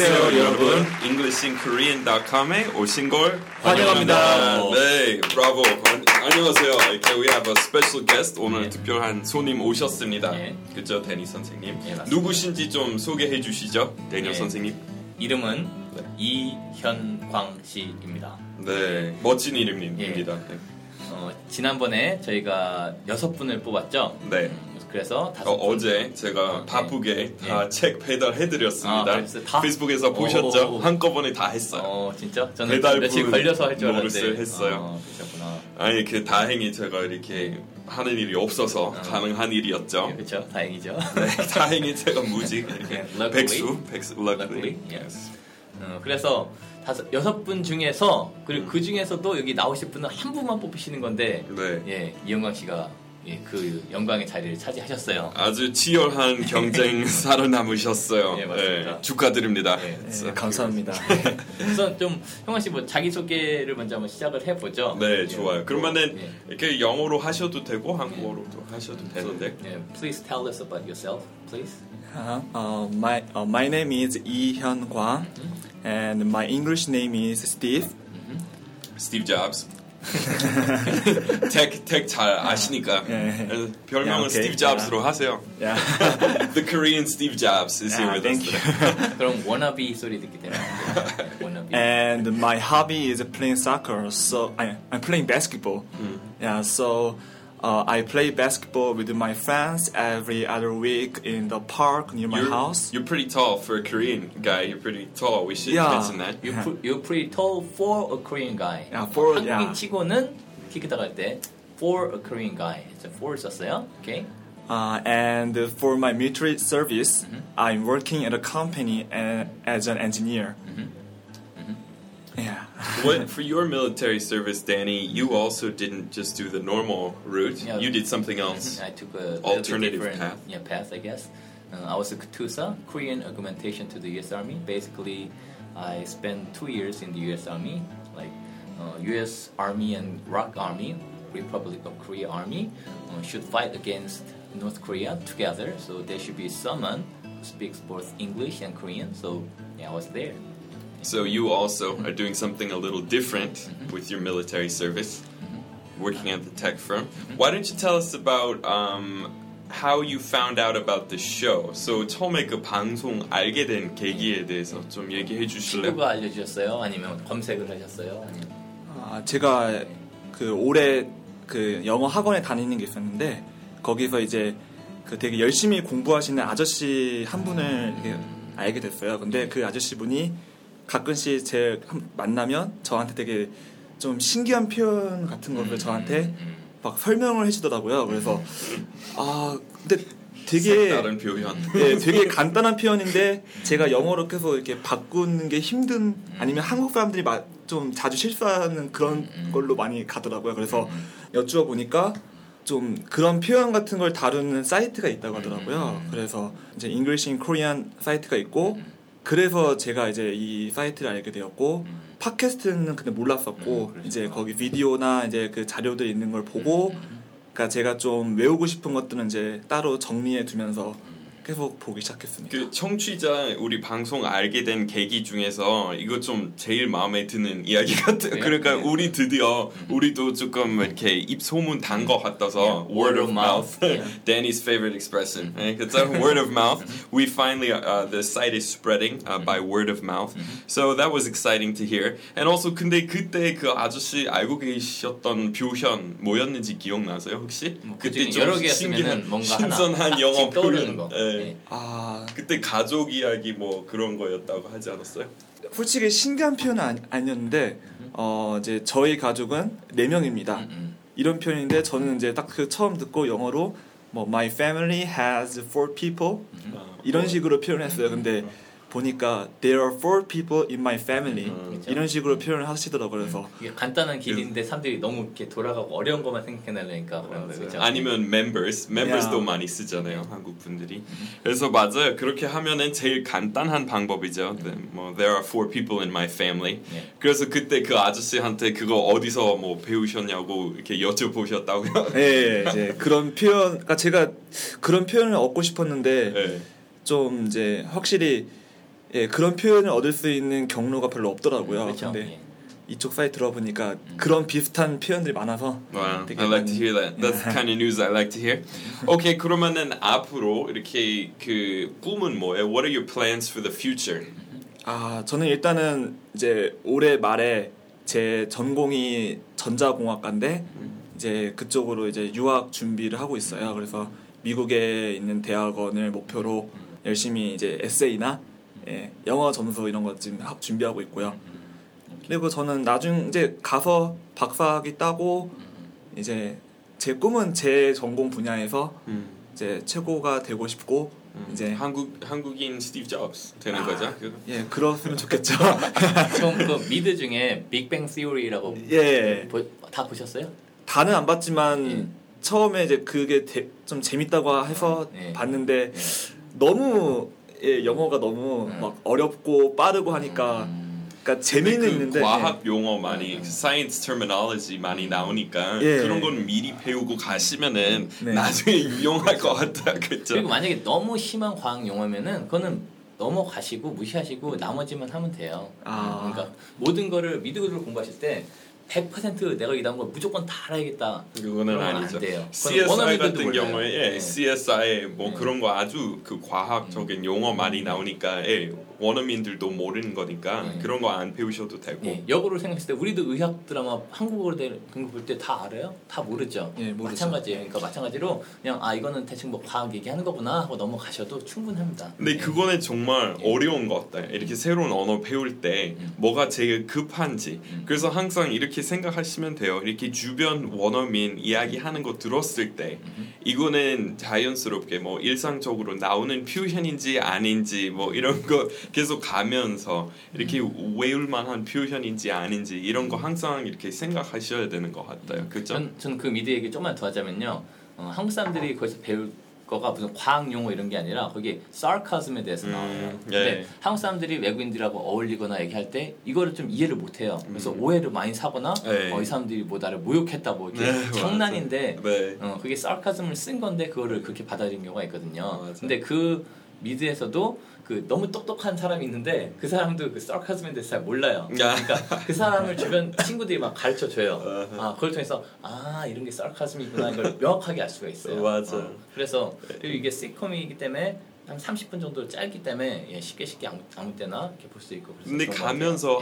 안녕하세요 여러분. English in Korean.com에 오신 걸 환영합니다. 네, 브라보. 안녕하세요. 이렇게 we have a special guest. 오늘 네. 특별한 손님 오셨습니다. 네. 그죠, 데니 선생님. 네, 누구신지 좀 소개해 주시죠, 데니 네. 선생님. 이름은 네. 이현광 씨입니다. 네, 멋진 이름입니다. 네. 네. 지난번에 저희가 6분을 뽑았죠. 네. 그래서 어제 제가 바쁘게 네. 다 책 배달해드렸습니다. 다? 페이스북에서 보셨죠? 한꺼번에 다 했어요. 진짜? 저는 배달 며칠 걸려서 할 줄 알았는데 노릇을 했어요. 그러셨구나. 아니 그 다행히 제가 이렇게 하는 일이 없어서 가능한 일이었죠. 네, 그렇죠. 다행이죠. 네, 다행히 제가 무직 이렇게 백수 luckily. Yes. 그래서 6분 중에서 그리고 그 중에서도 여기 나오실 분은 한 분만 뽑히시는 건데, 네. 예, 이현광 씨가. 예, 그 영광의 자리를 차지하셨어요. 아주 치열한 경쟁 살아남으셨어요. 예, 맞습니다. 예, 축하드립니다. 예, 예, 감사합니다. 우선 좀 형아 씨 뭐 자기 소개를 먼저 한번 시작을 해보죠. 네, 예, 좋아요. 그러면은 예. 이렇게 영어로 하셔도 되고 한국어로도 하셔도 되는데. 예, please tell us about yourself, please. My name is 이현광, and my English name is Steve. Steve Jobs. tech 잘 아시니까 별명은 Steve Jobs로 하세요. The Korean Steve Jobs is here with us. 그럼 wannabe 소리 듣기 때문에. And my hobby is playing soccer. So I'm playing basketball. Yeah, so I play basketball with my friends every other week in the park near my house. You're pretty tall for a Korean guy. You're pretty tall. We should mention that. You're pretty tall for a Korean guy. Yeah, for 한국인 치고는 키크 따갈 때 for a Korean guy. So for 썼어요. Okay. And for my military service, I'm working at a company as an engineer. Yeah. What, for your military service, Danny, you also didn't just do the normal route. Yeah. You did something else. I took an alternative path. Yeah, path, I guess. I was a KATUSA, Korean augmentation to the U.S. Army. Basically, I spent 2 years in the U.S. Army, like U.S. Army and ROK Army, Republic of Korea Army, should fight against North Korea together. So there should be someone who speaks both English and Korean. So yeah, I was there. So you also are doing something a little different with your military service, working at the tech firm. Why don't you tell us about how you found out about the show? So 처음에 그 방송 알게 된 계기에 대해서 좀 얘기해 주실래요? 누가 알려주셨어요? 아니면 검색을 하셨어요? 아니면 제가 그 올해 그 영어 학원에 다니는 게 있었는데 거기서 이제 그 되게 열심히 공부하시는 아저씨 한 분을 알게 됐어요. 근데 그 아저씨 분이 가끔씩 제 만나면 저한테 되게 좀 신기한 표현 같은 거를 저한테 막 설명을 해주더라고요. 그래서 근데 되게 다른 표현, 네, 되게 간단한 표현인데 제가 영어로 계속 이렇게 바꾸는 게 힘든 아니면 한국 사람들이 좀 자주 실수하는 그런 걸로 많이 가더라고요. 그래서 여쭈어 보니까 좀 그런 표현 같은 걸 다루는 사이트가 있다고 하더라고요. 그래서 이제 English in Korean 사이트가 있고. 그래서 제가 이제 이 사이트를 알게 되었고 팟캐스트는 근데 몰랐었고 이제 거기 비디오나 이제 그 자료들 있는 걸 보고 그러니까 제가 좀 외우고 싶은 것들은 이제 따로 정리해 두면서 계속 보기 시작했습니다. 그 청취자 우리 방송 알게 된 계기 중에서 이거 좀 제일 마음에 드는 이야기 같아요. 네, 그러니까 네. 우리 드디어 우리도 조금 이렇게 입소문 단 것 같아서 yeah. word of mouth. Yeah. Danny's favorite expression. It's a word of mouth. We finally the site is spreading by word of mouth. So that was exciting to hear. And also 근데 그때 그 아저씨 알고 계셨던 표현 뭐였는지 기억나세요 혹시? 뭐, 그때 좀 여러 개였으면은 뭔가 신선한 영어 표현. 네. 그때 가족 이야기 뭐 그런 거였다고 하지 않았어요? 솔직히 신기한 표현은 아니었는데 이제 저희 가족은 4명입니다. 이런 표현인데 저는 이제 딱 그 처음 듣고 영어로 뭐 my family has 4 people 이런 식으로 표현했어요. 근데 보니까 there are 4 people in my family 이런 식으로 표현을 하시더라고요. 그래서 이게 간단한 길인데 사람들이 너무 이렇게 돌아가고 어려운 것만 생각해내려니까 그런 거죠. 아니면 members도 많이 쓰잖아요 한국 분들이. 그래서 맞아요. 그렇게 하면은 제일 간단한 방법이죠. 뭐 there are 4 people in my family. 그래서 그때 그 아저씨한테 그거 어디서 뭐 배우셨냐고 이렇게 여쭤보셨다고요. 네, 이제 그런 표현. 그러니까 제가 그런 표현을 얻고 싶었는데 좀 이제 확실히 예, 그런 표현을 얻을 수 있는 경로가 별로 없더라고요. 그렇죠. 근데 예. 이쪽 사이트 들어와 보니까 그런 비슷한 표현들이 많아서. Wow, I like to hear that. That's the kind of news I like to hear. Okay, 그러면은 앞으로 이렇게 그 꿈은 뭐예요? What are your plans for the future? 아, 저는 일단은 이제 올해 말에 제 전공이 전자공학과인데 이제 그쪽으로 이제 유학 준비를 하고 있어요. 그래서 미국에 있는 대학원을 목표로 열심히 이제 에세이나 예, 영어 점수 이런 것 지금 준비하고 있고요. 그리고 저는 나중 이제 가서 박사학위 따고 이제 제 꿈은 제 전공 분야에서 이제 최고가 되고 싶고 이제 한국인 스티브 잡스 되는 거죠? 예, 그렇으면 좋겠죠. 좀 그 미드 중에 빅뱅 시어리라고 예 다 보셨어요? 다는 안 봤지만 예. 처음에 이제 그게 좀 재밌다고 해서 예. 봤는데 예. 너무 예 영어가 너무 막 어렵고 빠르고 하니까. 그러니까 재미는 있는데 과학 용어 많이 science terminology 많이 나오니까 예. 그런 건 미리 배우고 가시면은 네. 나중에 유용할 것 같다. 그렇죠. 그리고 만약에 너무 심한 과학 용어면은 그거는 넘어가시고 무시하시고 나머지만 하면 돼요. 아. 그러니까 모든 거를 미드고를 공부하실 때 100% 내가 이 단어 무조건 다 알아야겠다. 그거는 아니죠. CSI 같은 경우에 예, CSI 뭐 그런 거 아주 그 과학적인 용어 많이 나오니까 예, 원어민들도 모르는 거니까 그런 거 안 배우셔도 되고. 예, 역으로 생각했을 때 우리도 의학 드라마 한국어로 된 거 볼 때 다 알아요? 다 모르죠. 예, 모르죠. 마찬가지예요. 그러니까 마찬가지로 그냥 아 이거는 대충 뭐 과학 얘기하는 거구나 하고 넘어가셔도 충분합니다. 근데 그거는 정말 어려운 것 같아요. 이렇게 새로운 언어 배울 때 뭐가 제일 급한지. 그래서 항상 이렇게 생각하시면 돼요. 이렇게 주변 원어민 이야기하는 거 들었을 때 이거는 자연스럽게 뭐 일상적으로 나오는 표현인지 아닌지 뭐 이런 거 계속 가면서 이렇게 외울만한 표현인지 아닌지 이런 거 항상 이렇게 생각하셔야 되는 것 같아요. 그죠? 전 그 미드 얘기 좀만 더 하자면요. 한국 사람들이 거기서 배울 거가 무슨 과학 용어 이런 게 아니라 거기 sarcasm에 대해서 나와요. 근데 예. 한국 사람들이 외국인들하고 어울리거나 얘기할 때 이거를 좀 이해를 못 해요. 그래서 오해를 많이 사거나 이 사람들이 뭐 나를 모욕했다고 이렇게 네, 장난인데 네. 그게 sarcasm을 쓴 건데 그거를 그렇게 받아들인 경우가 있거든요. 근데 그 미드에서도 그 너무 똑똑한 사람이 있는데 그 사람도 그 sarcasm에 대해서 잘 몰라요. 그러니까 그 사람을 주변 친구들이 막 가르쳐줘요. 아 그걸 통해서 아 이런 게 sarcasm이구나 이걸 명확하게 알 수가 있어요. 맞아. 그래서 그리고 이게 시트콤이기 때문에 한 30분 정도 짧기 때문에 예, 쉽게 아무 때나 이렇게 볼 수 있고. 근데 가면서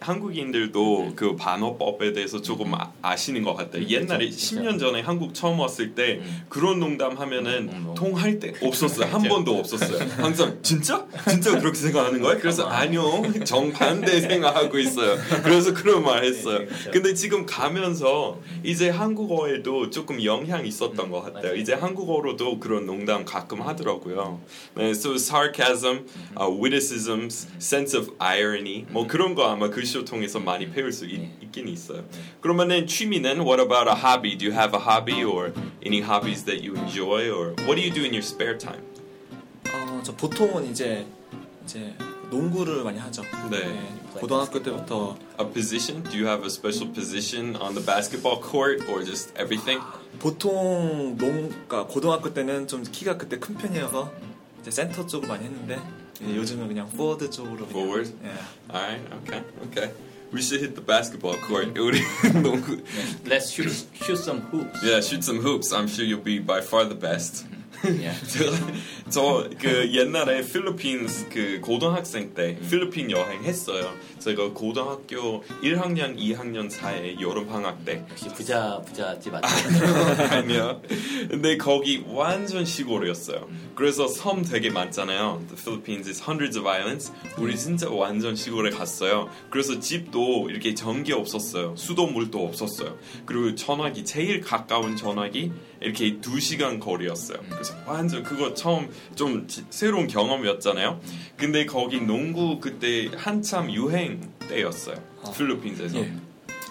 한국인들도 그 반어법에 대해서 조금 아시는 것 같아요. 옛날에 그렇죠. 10년 전에 한국 처음 왔을 때 그런 농담 하면은 통할 때 없었어요. 한 번도 없었어요. 항상 진짜 그렇게 생각하는 거예요? 그래서 아니요 정반대 생각하고 있어요. 그래서 그런 말 했어요. 근데 지금 가면서 이제 한국어에도 조금 영향이 있었던 것 같아요. 이제 한국어로도 그런 농담 가끔 하더라고요. So sarcasm, witticisms, sense of irony, 뭐 그런 거 아마 그 쇼 통해서 많이 배울 수 있긴 있어요. 그러면은 취미는 what about a hobby? Do you have a hobby or any hobbies that you enjoy or what do you do in your spare time? 저 보통은 이제 농구를 많이 하죠. 네. 고등학교 때부터. A position? Do you have a special position on the basketball court or just everything? 보통 그러니까 고등학교 때는 좀 키가 그때 큰 편이어서. 이제 센터 쪽을 많이 했는데 요즘은 그냥 포워드 쪽으로. Forward. Yeah. Alright. Okay. We should hit the basketball court. Let's shoot some hoops. Yeah, shoot some hoops. I'm sure you'll be by far the best. Yeah. 저 그 옛날에 필리핀스 그 고등학생 때 필리핀 여행했어요. 제가 고등학교 1학년, 2학년 사이 여름 방학 때. 혹시 부잣집 아니에요? 근데 거기 완전 시골이었어요. 그래서 섬 되게 많잖아요. The Philippines is hundreds of islands. 우리 진짜 완전 시골에 갔어요. 그래서 집도 이렇게 전기 없었어요. 수도 물도 없었어요. 그리고 전화기 제일 가까운 전화기 이렇게 2시간 거리였어요. 그래서 완전 그거 처음 좀 새로운 경험이었잖아요. 근데 거기 농구 그때 한참 유행 때였어요. 필리핀에서. 예.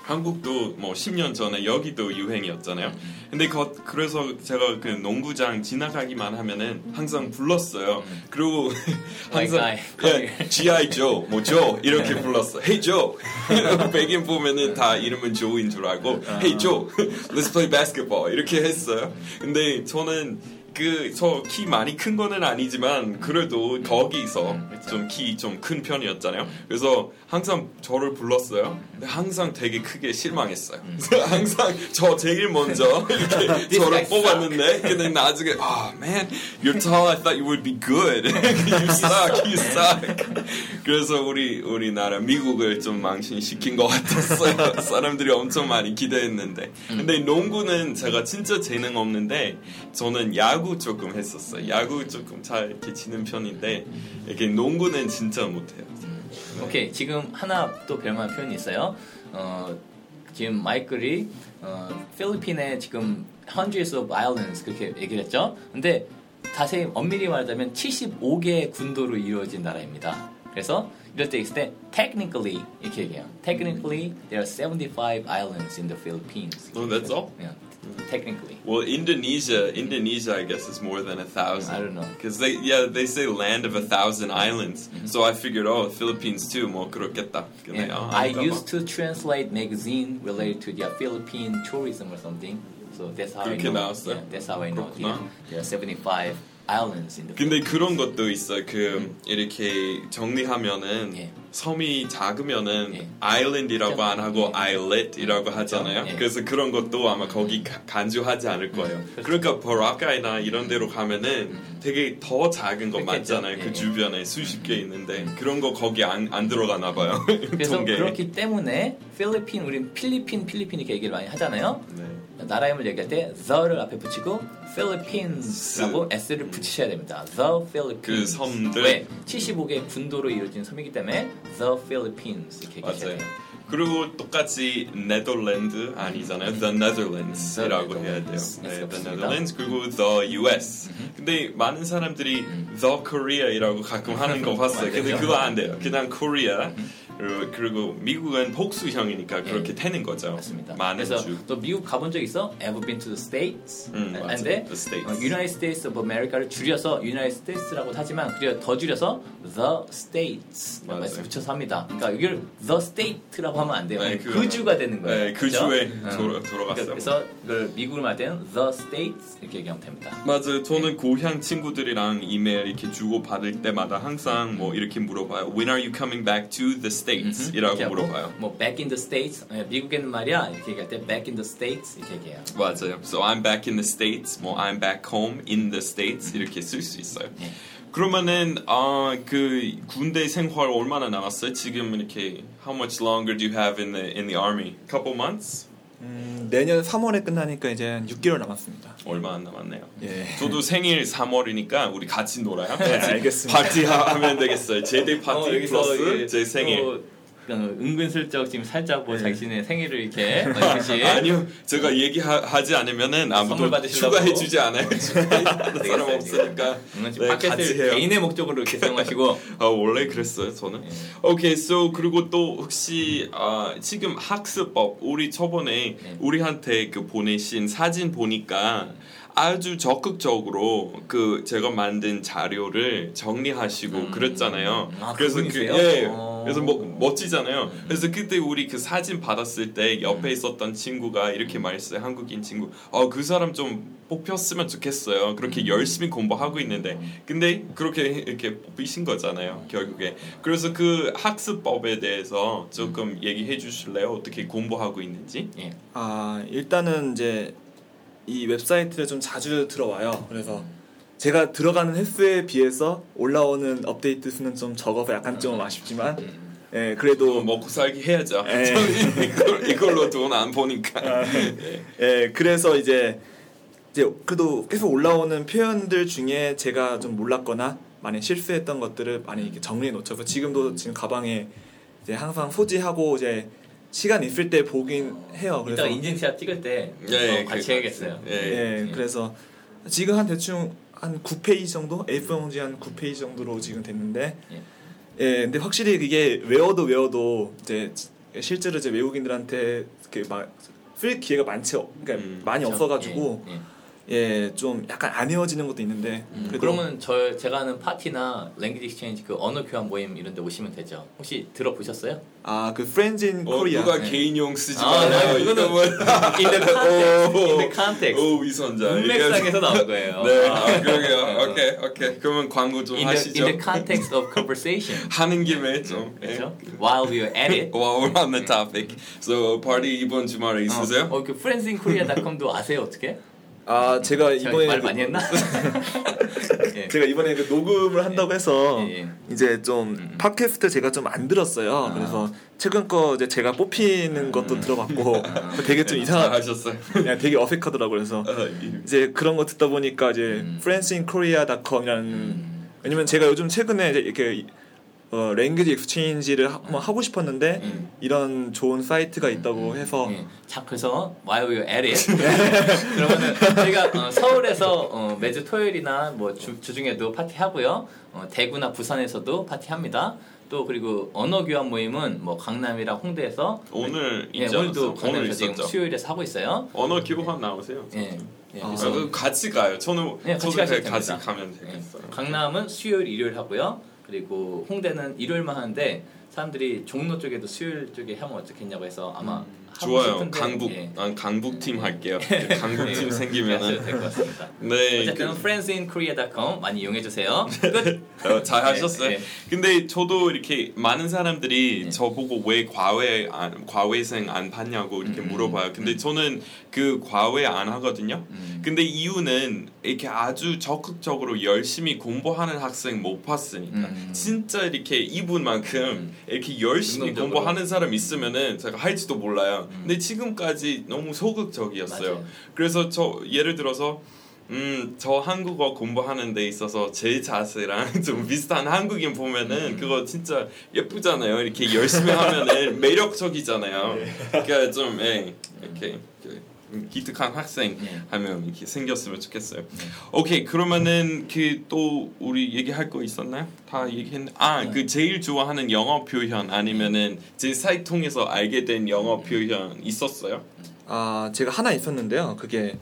한국도 뭐 10년 전에 여기도 유행이었잖아요. 근데 그래서 제가 그 농구장 지나가기만 하면은 항상 불렀어요. 그리고 항상 G.I. Joe, 뭐 Joe 이렇게 불렀어. Hey Joe. 백인 보면은 다 이름은 Joe인 줄 알고 Hey Joe, let's play basketball 이렇게 했어요. 근데 저는 그 저 키 많이 큰 거는 아니지만 그래도 거기서 좀 키 좀 큰 편이었잖아요. 그래서 항상 저를 불렀어요. 근데 항상 되게 크게 실망했어요. 항상 저 제일 먼저 이렇게 저를 뽑았는데 근데 나중에 아, oh, man, you're tall. I thought you would be good. You suck. You suck. 그래서 우리나라 미국을 좀 망신시킨 것 같았어요. 사람들이 엄청 많이 기대했는데. 근데 농구는 제가 진짜 재능 없는데 저는 야구 조금 했었어요. 야구 조금 잘 이렇게 치는 편인데 이렇게 농구는 진짜 못해요. 네. 오케이, 지금 하나 또 별만한 표현이 있어요. 지금 마이클이 필리핀에 지금 hundreds of islands 그렇게 얘기를 했죠. 근데 자세히 엄밀히 말하자면 75개 군도로 이루어진 나라입니다. 그래서 이럴 때 있을 때 technically 이렇게 얘기해요. Technically, there are 75 islands in the Philippines. Oh, that's all? Yeah. Technically. Well, Indonesia, I guess, is more than 1,000. I don't know. Because they say land of 1,000 islands. Mm-hmm. So I figured, oh, Philippines too. 뭐 그렇겠다. Yeah. I used to translate magazine related to the Philippine tourism or something. So that's how I know. Yeah, that's how I know. Yeah. There are 75 islands in the Philippines. 근데 그런 것도 있어. 그 이렇게 정리하면은. Yeah. 섬이 작으면은 예. 아일랜드라고 안 하고 아일렛이라고 하잖아요. 예. 그래서 그런 것도 아마 거기 간주하지 않을 거예요. 그러니까 버라카이나 이런 데로 가면은 되게 더 작은 거 많잖아요. 예. 그 주변에 수십 개 있는데 그런 거 거기 안 들어가나 봐요. 그래서 통계. 그렇기 때문에 필리핀, 우린 필리핀 이렇게 얘기를 많이 하잖아요. 네. 나라 이름을 얘기할 때 the를 앞에 붙이고 Philippines라고 s를 붙이셔야 됩니다. The Philippines. 그 섬들. 왜? 75개 군도로 이루어진 섬이기 때문에 The Philippines 이렇게 얘기해요. 그리고 똑같이 네덜란드 아니잖아요. The Netherlands라고 해야 돼요. 네, The Netherlands 그리고 The US. 근데 많은 사람들이 The Korea라고 가끔 하는 거 봤어요. 근데 그거 안 돼요. 그냥 Korea. 그리고 미국은 복수형이니까 그렇게 되는 거죠. 맞습니다. 그래서 또 미국 가본 적 있어? Ever been to the States? 근데 United States of America를 줄여서 United States라고 하지만 그리고 더 줄여서 The States 말씀 붙여서 합니다. 그러니까 이걸 The State라고 하면 안 돼요. 네, 그 주가 되는 거예요. 네, 그 주에 들어갔어요. 그래서 이걸 미국을 말할 때는 The States 이렇게 얘기하면 됩니다. 맞아요. 저는 고향 친구들이랑 이메일 이렇게 주고 받을 때마다 항상 뭐 이렇게 물어봐요. When are you coming back to the States? 이라고 물어봐요. 뭐 back in the states 미국에는 말이야 이렇게 얘기할 때 back in the states 이렇게 얘기해요. 맞아요. So I'm back in the states. 뭐 I'm back home in the states 이렇게 쓸 수 있어요. 네. 그러면은 그 군대 생활 얼마나 남았어요? 지금 이렇게 how much longer do you have in the army? Couple months? 내년 3월에 끝나니까 이제 한 6개월 남았습니다. 얼마 안 남았네요. 예. 저도 생일 3월이니까 우리 같이 놀아요. 네, 알겠습니다. 파티하면 되겠어요. 제대 파티 플러스 제 생일. 은근슬쩍 지금 살짝 뭐 자신의 생일을 이렇게 아니요 제가 얘기하지 않으면은 아무도 추가해주지 않아요. 추가해주는 사람 없으니까 네, 같이 해요. 개인의 목적으로 이렇게 사용하시고 원래 그랬어요 저는. 네. 오케이, so 그리고 또 혹시 지금 학습법 우리 저번에 우리한테 그 보내신 사진 보니까 아주 적극적으로 그 제가 만든 자료를 정리하시고 그랬잖아요. 아, 그래서 그래서 뭐 멋지잖아요. 그래서 그때 우리 그 사진 받았을 때 옆에 있었던 친구가 이렇게 말했어요. 한국인 친구. 그 사람 좀 뽑혔으면 좋겠어요. 그렇게 열심히 공부하고 있는데. 근데 그렇게 이렇게 뽑히신 거잖아요. 결국에. 그래서 그 학습법에 대해서 조금 얘기해 주실래요? 어떻게 공부하고 있는지? 예. 일단은 이제 이 웹사이트를 좀 자주 들어와요. 그래서 제가 들어가는 횟수에 비해서 올라오는 업데이트 수는 좀 적어서 약간 좀 아쉽지만 예, 그래도 먹고 살기 해야죠. 이걸로 돈 안 버니까. 예, 그래서 이제 그래도 계속 올라오는 표현들 중에 제가 좀 몰랐거나 많이 실수했던 것들을 많이 이렇게 정리해 놓쳐서 지금도 지금 가방에 이제 항상 소지하고 이제 시간 있을 때 보긴 해요. 그래서 일단 인증샷 찍을 때 같이 해야겠어요. 그래서 지금 한 대충 한 9페이지 정도? A4용지 한 9페이지 정도로 지금 됐는데 근데 확실히 그게 외워도 이제 실제로 이제 외국인들한테 쓸 기회가 많이 없어가지고 예, 좀 약간 안 헤어지는 것도 있는데. 그러면 제가 하는 파티나 랭귀지 익스체인지 그 언어 교환 모임 이런 데 오시면 되죠. 혹시 들어보셨어요? 아, 그 Friends in Korea. 누가 네. 개인용 쓰지 말아요. 이거는 뭐 in the context. 오, 위선자. 문맥상에서 나온 거예요. 네. 아, 그러게요. 오케이. 오케이. 그러면 광고 좀 하시죠. In the context of conversation. 하는 김에 좀. 그렇죠? While we are at it. While we're on the topic. So, party 이번 주말에 있으세요? 그 Friends in Korea.com도 아세요, 어떻게? 아, 제가 이번에 많이 했나? 예. 제가 이번에 그 녹음을 한다고 해서 이제 좀 팟캐스트 제가 좀 안 들었어요. 아. 그래서 최근 거 이제 제가 뽑히는 것도 들어봤고 되게 좀 이상하셨어요. 그냥 되게 어색하더라고요. 그래서 이제 그런 거 듣다 보니까 이제 FriendsInKorea.com이라는 왜냐면 제가 요즘 최근에 이제 이렇게 랭귀지 익스체인지를 한번 하고 싶었는데 이런 좋은 사이트가 있다고 해서 자, 그래서 while you're at it 그러면은 저희가 서울에서 매주 토요일이나 뭐 주중에도 파티하고요. 대구나 부산에서도 파티합니다. 또 그리고 언어 교환 모임은 뭐 강남이랑 홍대에서 오늘 있죠. 예, 오늘도 강남에서 지금 수요일에서 하고 있어요. 언어 기본만 나오세요. 예. 예, 그래서 같이 가요. 저는 예, 같이 가면 되겠어요. 예. 강남은 수요일 일요일 하고요. 그리고 홍대는 일요일만 하는데 사람들이 종로 쪽에도 수요일 쪽에 하면 어떻겠냐고 해서 아마 좋아요. 강북. 예. 난 강북 팀 할게요. 강북 팀 생기면은 될 것 같습니다. 네. 어쨌든 friendsinkorea.com 많이 이용해 주세요. 끝. 잘 하셨어요. 네. 근데 저도 이렇게 많은 사람들이 네. 저 보고 왜 과외생 안 받냐고 이렇게 물어봐요. 근데 저는 그 과외 안 하거든요. 근데 이유는 이렇게 아주 적극적으로 열심히 공부하는 학생 못 봤으니까 진짜 이렇게 이분만큼 이렇게 열심히 공부하는 사람 있으면은 제가 할지도 몰라요. 근데 지금까지 너무 소극적이었어요. 맞아요. 그래서 저 예를 들어서 저 한국어 공부하는 데 있어서 제 자세랑 좀 비슷한 한국인 보면은 그거 진짜 예쁘잖아요. 이렇게 열심히 하면은 매력적이잖아요. 그러니까 좀 이렇게 기특한 학생 하면 이렇게 생겼으면 좋겠어요. 오케이, 그러면은 그 또 우리 얘기할 거 있었나요? 다 얘기했나? 아, 그 제일 좋아하는 영어 표현 아니면은 제 사이트 통해서 알게 된 영어 표현 있었어요? 아, 제가 하나 있었는데요. 그게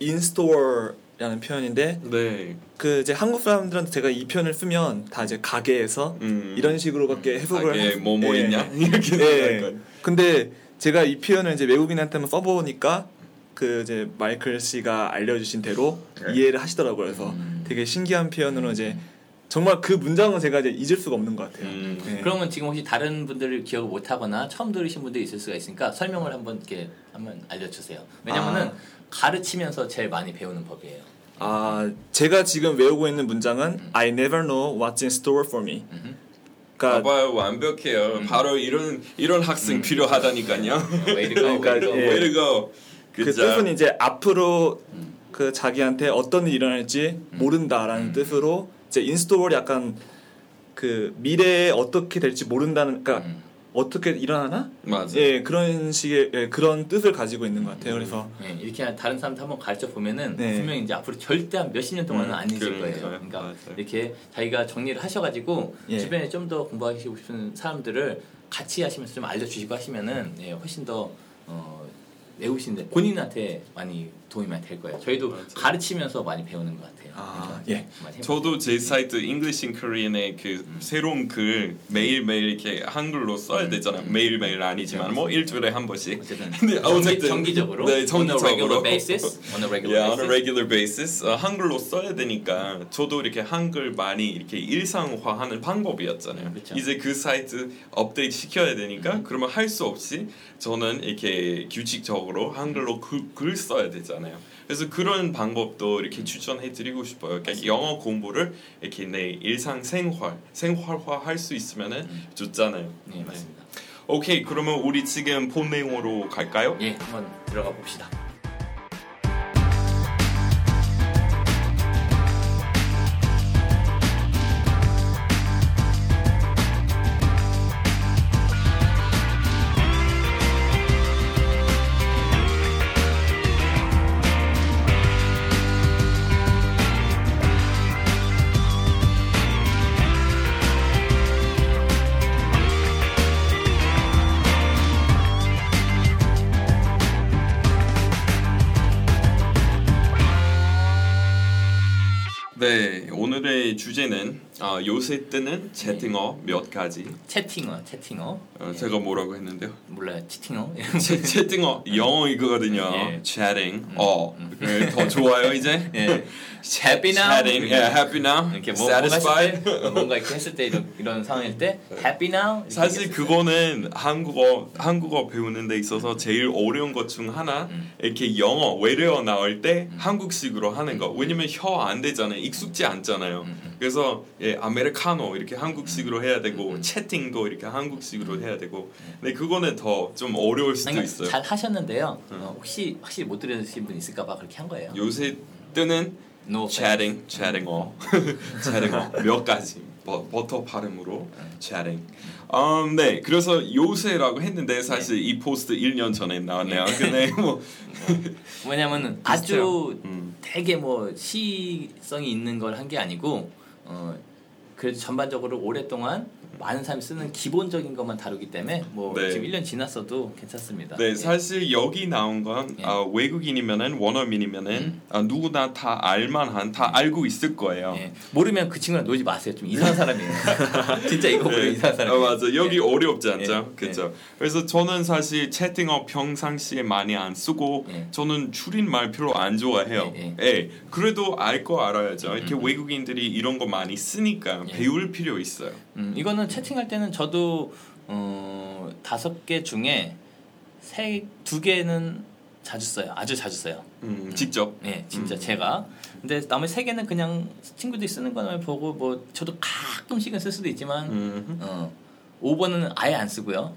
인스토어라는 표현인데 네. 그 이제 한국 사람들한테 제가 이 표현을 쓰면 다 이제 가게에서 이런 식으로밖에 해석을 가게 뭐뭐 있냐 이렇게 네. 근데 제가 이 표현을 이제 외국인한테만 써보니까 그 이제 마이클 씨가 알려주신 대로 이해를 하시더라고요. 그래서 되게 신기한 표현으로 이제 정말 그 문장은 제가 이제 잊을 수가 없는 것 같아요. 네. 그러면 지금 혹시 다른 분들을 기억을 못하거나 처음 들으신 분들이 있을 수가 있으니까 설명을 한번 이렇게 한번 알려주세요. 왜냐면은 가르치면서 제일 많이 배우는 법이에요. 아, 제가 지금 외우고 있는 문장은 I never know what's in store for me. 봐봐요, 완벽해요. 바로 이런 학생 필요하다니까요. Way to go, 그러니까, way to go. 그 뜻은 이제 앞으로 그 자기한테 어떤 일이 일어날지 모른다라는 뜻으로 이제 인스톨 약간 그 미래에 어떻게 될지 모른다는 그러니까 어떻게 일어나나? 맞아. 예, 그런 식의 예, 그런 뜻을 가지고 있는 것 같아요. 그래서 예, 이렇게 다른 사람들 한번 가르쳐 보면은 네. 분명히 이제 앞으로 절대 한 몇십 년 동안은 안 잊을 거예요. 그러니까 맞아요. 이렇게 자기가 정리를 하셔가지고 예. 주변에 좀 더 공부하시고 싶은 사람들을 같이 하시면서 좀 알려주시고 하시면은 예, 훨씬 더 외우시는데 본인한테 많이 도움이 많이 될 거예요. 저희도 맞아요. 가르치면서 많이 배우는 것 같아요. 아, 예. 저도 제 사이트 English in Korean의 그 새로운 글 매일매일 이렇게 한글로 써야 되잖아요. 매일매일 아니지만 뭐 일주일에 한 번씩. 어쨌든 정기적으로. 네, 정기적으로. On a regular basis. 한글로 써야 되니까 저도 이렇게 한글 많이 이렇게 일상화하는 방법이었잖아요. 그쵸. 이제 그 사이트 업데이트 시켜야 되니까 그러면 할 수 없이 저는 이렇게 규칙적으로 한글로 글 써야 되잖아요. 그래서 그런 방법도 이렇게 추천해드리고 싶어요. 그러니까 영어 공부를 이렇게 내 일상 생활화할 수 있으면은 좋잖아요. 네, 맞습니다. 오케이, 그러면 우리 지금 본 내용으로 갈까요? 예, 한번 들어가 봅시다. 네, 오늘의 주제는 요새 뜨는 채팅어 네. 몇 가지. 채팅어. 예. 제가 뭐라고 했는데요? 몰라요. 채팅어. 채팅어 영어 이거거든요. 예. Chatting. 네, 더 좋아요 이제. 예. Happy now. Chatting. Yeah, happy now. 이렇게 satisfied. 뭔가 이렇게 했을 때 이런 상황일 때 happy now. 사실 그거는 한국어 배우는 데 있어서 제일 어려운 것 중 하나. 이렇게 영어 외래어 나올 때 한국식으로 하는 거. 왜냐면 혀 안 되잖아요. 익숙지 않잖아요. 그래서 예, 아메리카노 이렇게 한국식으로 해야 되고 채팅도 이렇게 한국식으로 해야 되고. 근데 그거는 더 좀 어려울 수도 있어요. 잘 하셨는데요. 혹시 확실히 못 들으신 분 있을까봐 그렇게 한 거예요. 요새 뜨는 no chatting 몇 가지 버터 발음으로 chatting. 네, 그래서 요새라고 했는데 사실 네. 이 포스트 1년 전에 나왔네요. 네. 근데 뭐 뭐냐면은 아주 되게 뭐 시성이 있는 걸 한 게 아니고 그래도 전반적으로 오랫동안 많은 사람이 쓰는 기본적인 것만 다루기 때문에 뭐 네. 지금 1년 지났어도 괜찮습니다. 네, 예. 사실 여기 나온 건 예. 외국인이면은 원어민이면은 누구나 다 알만한 다 알고 있을 거예요. 예. 모르면 그 친구랑 놀지 마세요. 좀 이상한 사람이에요. 진짜 이거 보면 예. 이상한 사람이에요. 맞아. 여기 예. 어렵지 않죠? 예. 그렇죠. 예. 그래서 저는 사실 채팅어 평상시에 많이 안 쓰고 예. 저는 줄임말 별로 안 좋아해요. 예. 예. 예. 그래도 알 거 알아야죠. 이렇게 외국인들이 이런 거 많이 쓰니까 예. 배울 필요 있어요. 이거는 채팅할 때는 저도 5개 중에 2개는 자주 써요. 아주 자주 써요. 직접? 네, 진짜 제가. 근데 나머지 3개는 그냥 친구들이 쓰는 거만 보고 뭐 저도 가끔씩은 쓸 수도 있지만 5번은 아예 안 쓰고요.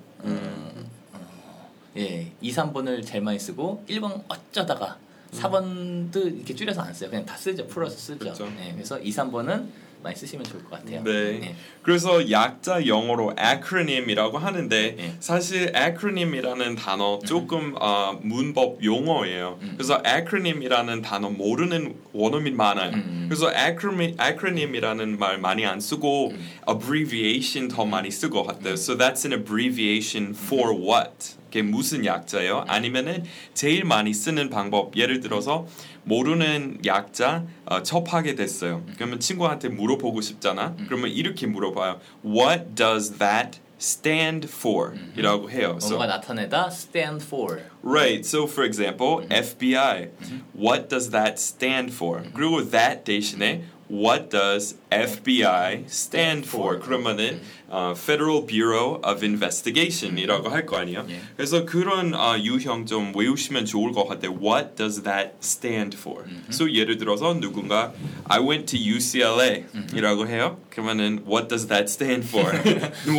예, 2, 3번을 제일 많이 쓰고 1번 어쩌다가 4번도 이렇게 줄여서 안 써요. 그냥 다 쓰죠. 풀어서 쓰죠. 그렇죠. 네, 그래서 2, 3번은 많이 쓰시면 좋을 것 같아요. 네. 네. 그래서 약자 영어로 acronym이라고 하는데 네. 사실 acronym이라는 단어 조금 문법 용어예요. 그래서 acronym이라는 단어 모르는 원어민 많아요. 그래서 acronym이라는 말 많이 안 쓰고 abbreviation 더 많이 쓰고 같아요. So that's an abbreviation for what? 그게 무슨 약자예요? 아니면은 제일 많이 쓰는 방법 예를 들어서 모르는 약자 접하게 됐어요. 그러면 친구한테 물어보고 싶잖아. 그러면 이렇게 물어봐요. What does that stand for? 이라고 해요. 뭔가 나타내다 stand for. Right. So for example, FBI. What does that stand for? 그리고 that 대신에 What does FBI stand for? 그러면은 Federal Bureau of Investigation이라고 할 거 아니에요? 예. 그래서 그런 유형 좀 외우시면 좋을 것 같아요. What does that stand for? So 예를 들어서 누군가 I went to UCLA이라고 해요. 그러면은 What does that stand for?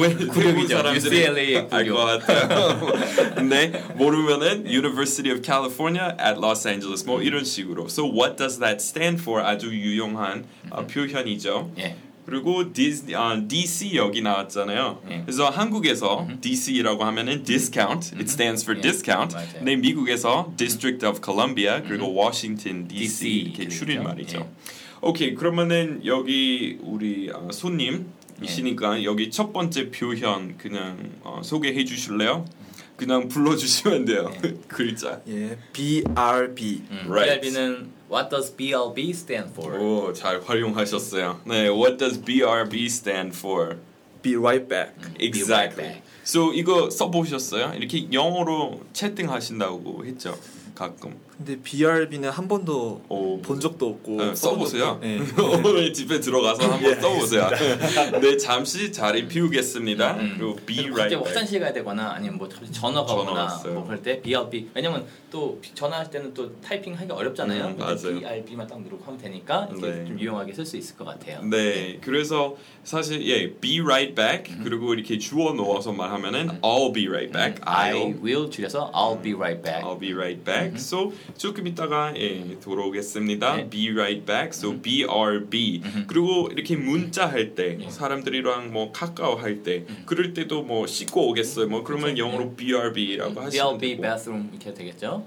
외국 사람들이 알 것 같아요. 근데 모르면은 University of California at Los Angeles 뭐 이런 식으로. So what does that stand for? 아주 유용한 표현이죠. 예. 그리고 DC 여기 나왔잖아요. 예. 그래서 한국에서 DC라고 하면은 discount, it stands for 예. discount. 맞아요. 근데 미국에서 District of Columbia 그리고 Washington DC 이렇게 줄임말이죠. 예. 오케이, 그러면은 여기 우리 손님이시니까 예. 여기 첫 번째 표현 그냥 소개해 주실래요? 그냥 불러주시면 돼요. 예. 글자. 예, BRB. Right. BRB는 What does BRB stand for? 오, 잘 활용하셨어요. 네, What does BRB stand for? Be right back. Exactly. Be right back. So 이거 써보셨어요? 이렇게 영어로 채팅하신다고 했죠. 가끔. 근데 BRB는 한 번도 본 적도 없고 네, 써보세요. 네. 오늘 집에 들어가서 한번 예, 써보세요. 네, 잠시 자리 비우겠습니다. 그리고 be right back. 갑자기 화장실 가야 되거나 아니면 뭐 전화가 오거나 뭐 그럴 때 BRB. 왜냐면 또 전화할 때는 또 타이핑하기 어렵잖아요. 맞아요. BRB만 딱 누르고 하면 되니까 이게 네. 좀 유용하게 쓸 수 있을 것 같아요. 네, 네. 그래서 사실 예, be right back 그리고 이렇게 주어 넣어서 말하면은 I'll be right back. I will 줄여서 I'll be right back. I'll be right back. So 조금 있다가 예, 돌아오겠습니다. 네. Be right back. So BRB. 그리고 이렇게 문자 할 때 사람들이랑 뭐 카카오 할 때 그럴 때도 뭐 씻고 오겠어요. 뭐 그러면 그렇죠. 영어로 BRB라고 하시면 BRB bathroom 이렇게 되겠죠.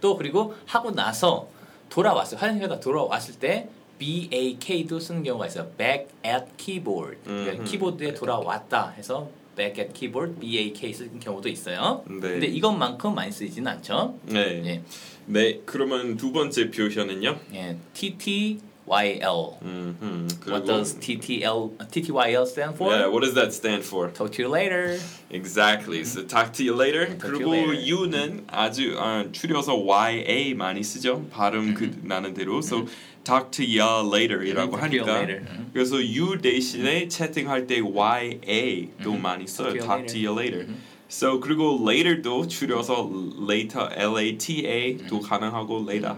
또 그리고 하고 나서 돌아왔어요. 화장실에다 돌아왔을 때 BAK도 쓰는 경우가 있어요. Back at keyboard. 그러니까 키보드에 돌아왔다 해서 back at keyboard, BAK 쓰는 경우도 있어요. 네. 근데 이것만큼 많이 쓰이진 않죠. 네. 네. 네. 그러면 두 번째 표현은요? 예, TTYL. TTYL. Mm-hmm. What does TTYL stand for? Yeah, what does that stand for? Talk to you later. Exactly. So talk to you later. Talk 그리고 you later. U는 아주 줄여서 YA 많이 쓰죠. 발음 mm-hmm. 그 나는 대로. So mm-hmm. talk to you later이라고 하니까. Later. Mm-hmm. 그래서 U 대신에 채팅할 때 YA도 mm-hmm. 많이 써요. Talk to you later. Mm-hmm. So 그리고 later도 줄여서 later, LATA도 가능하고 later,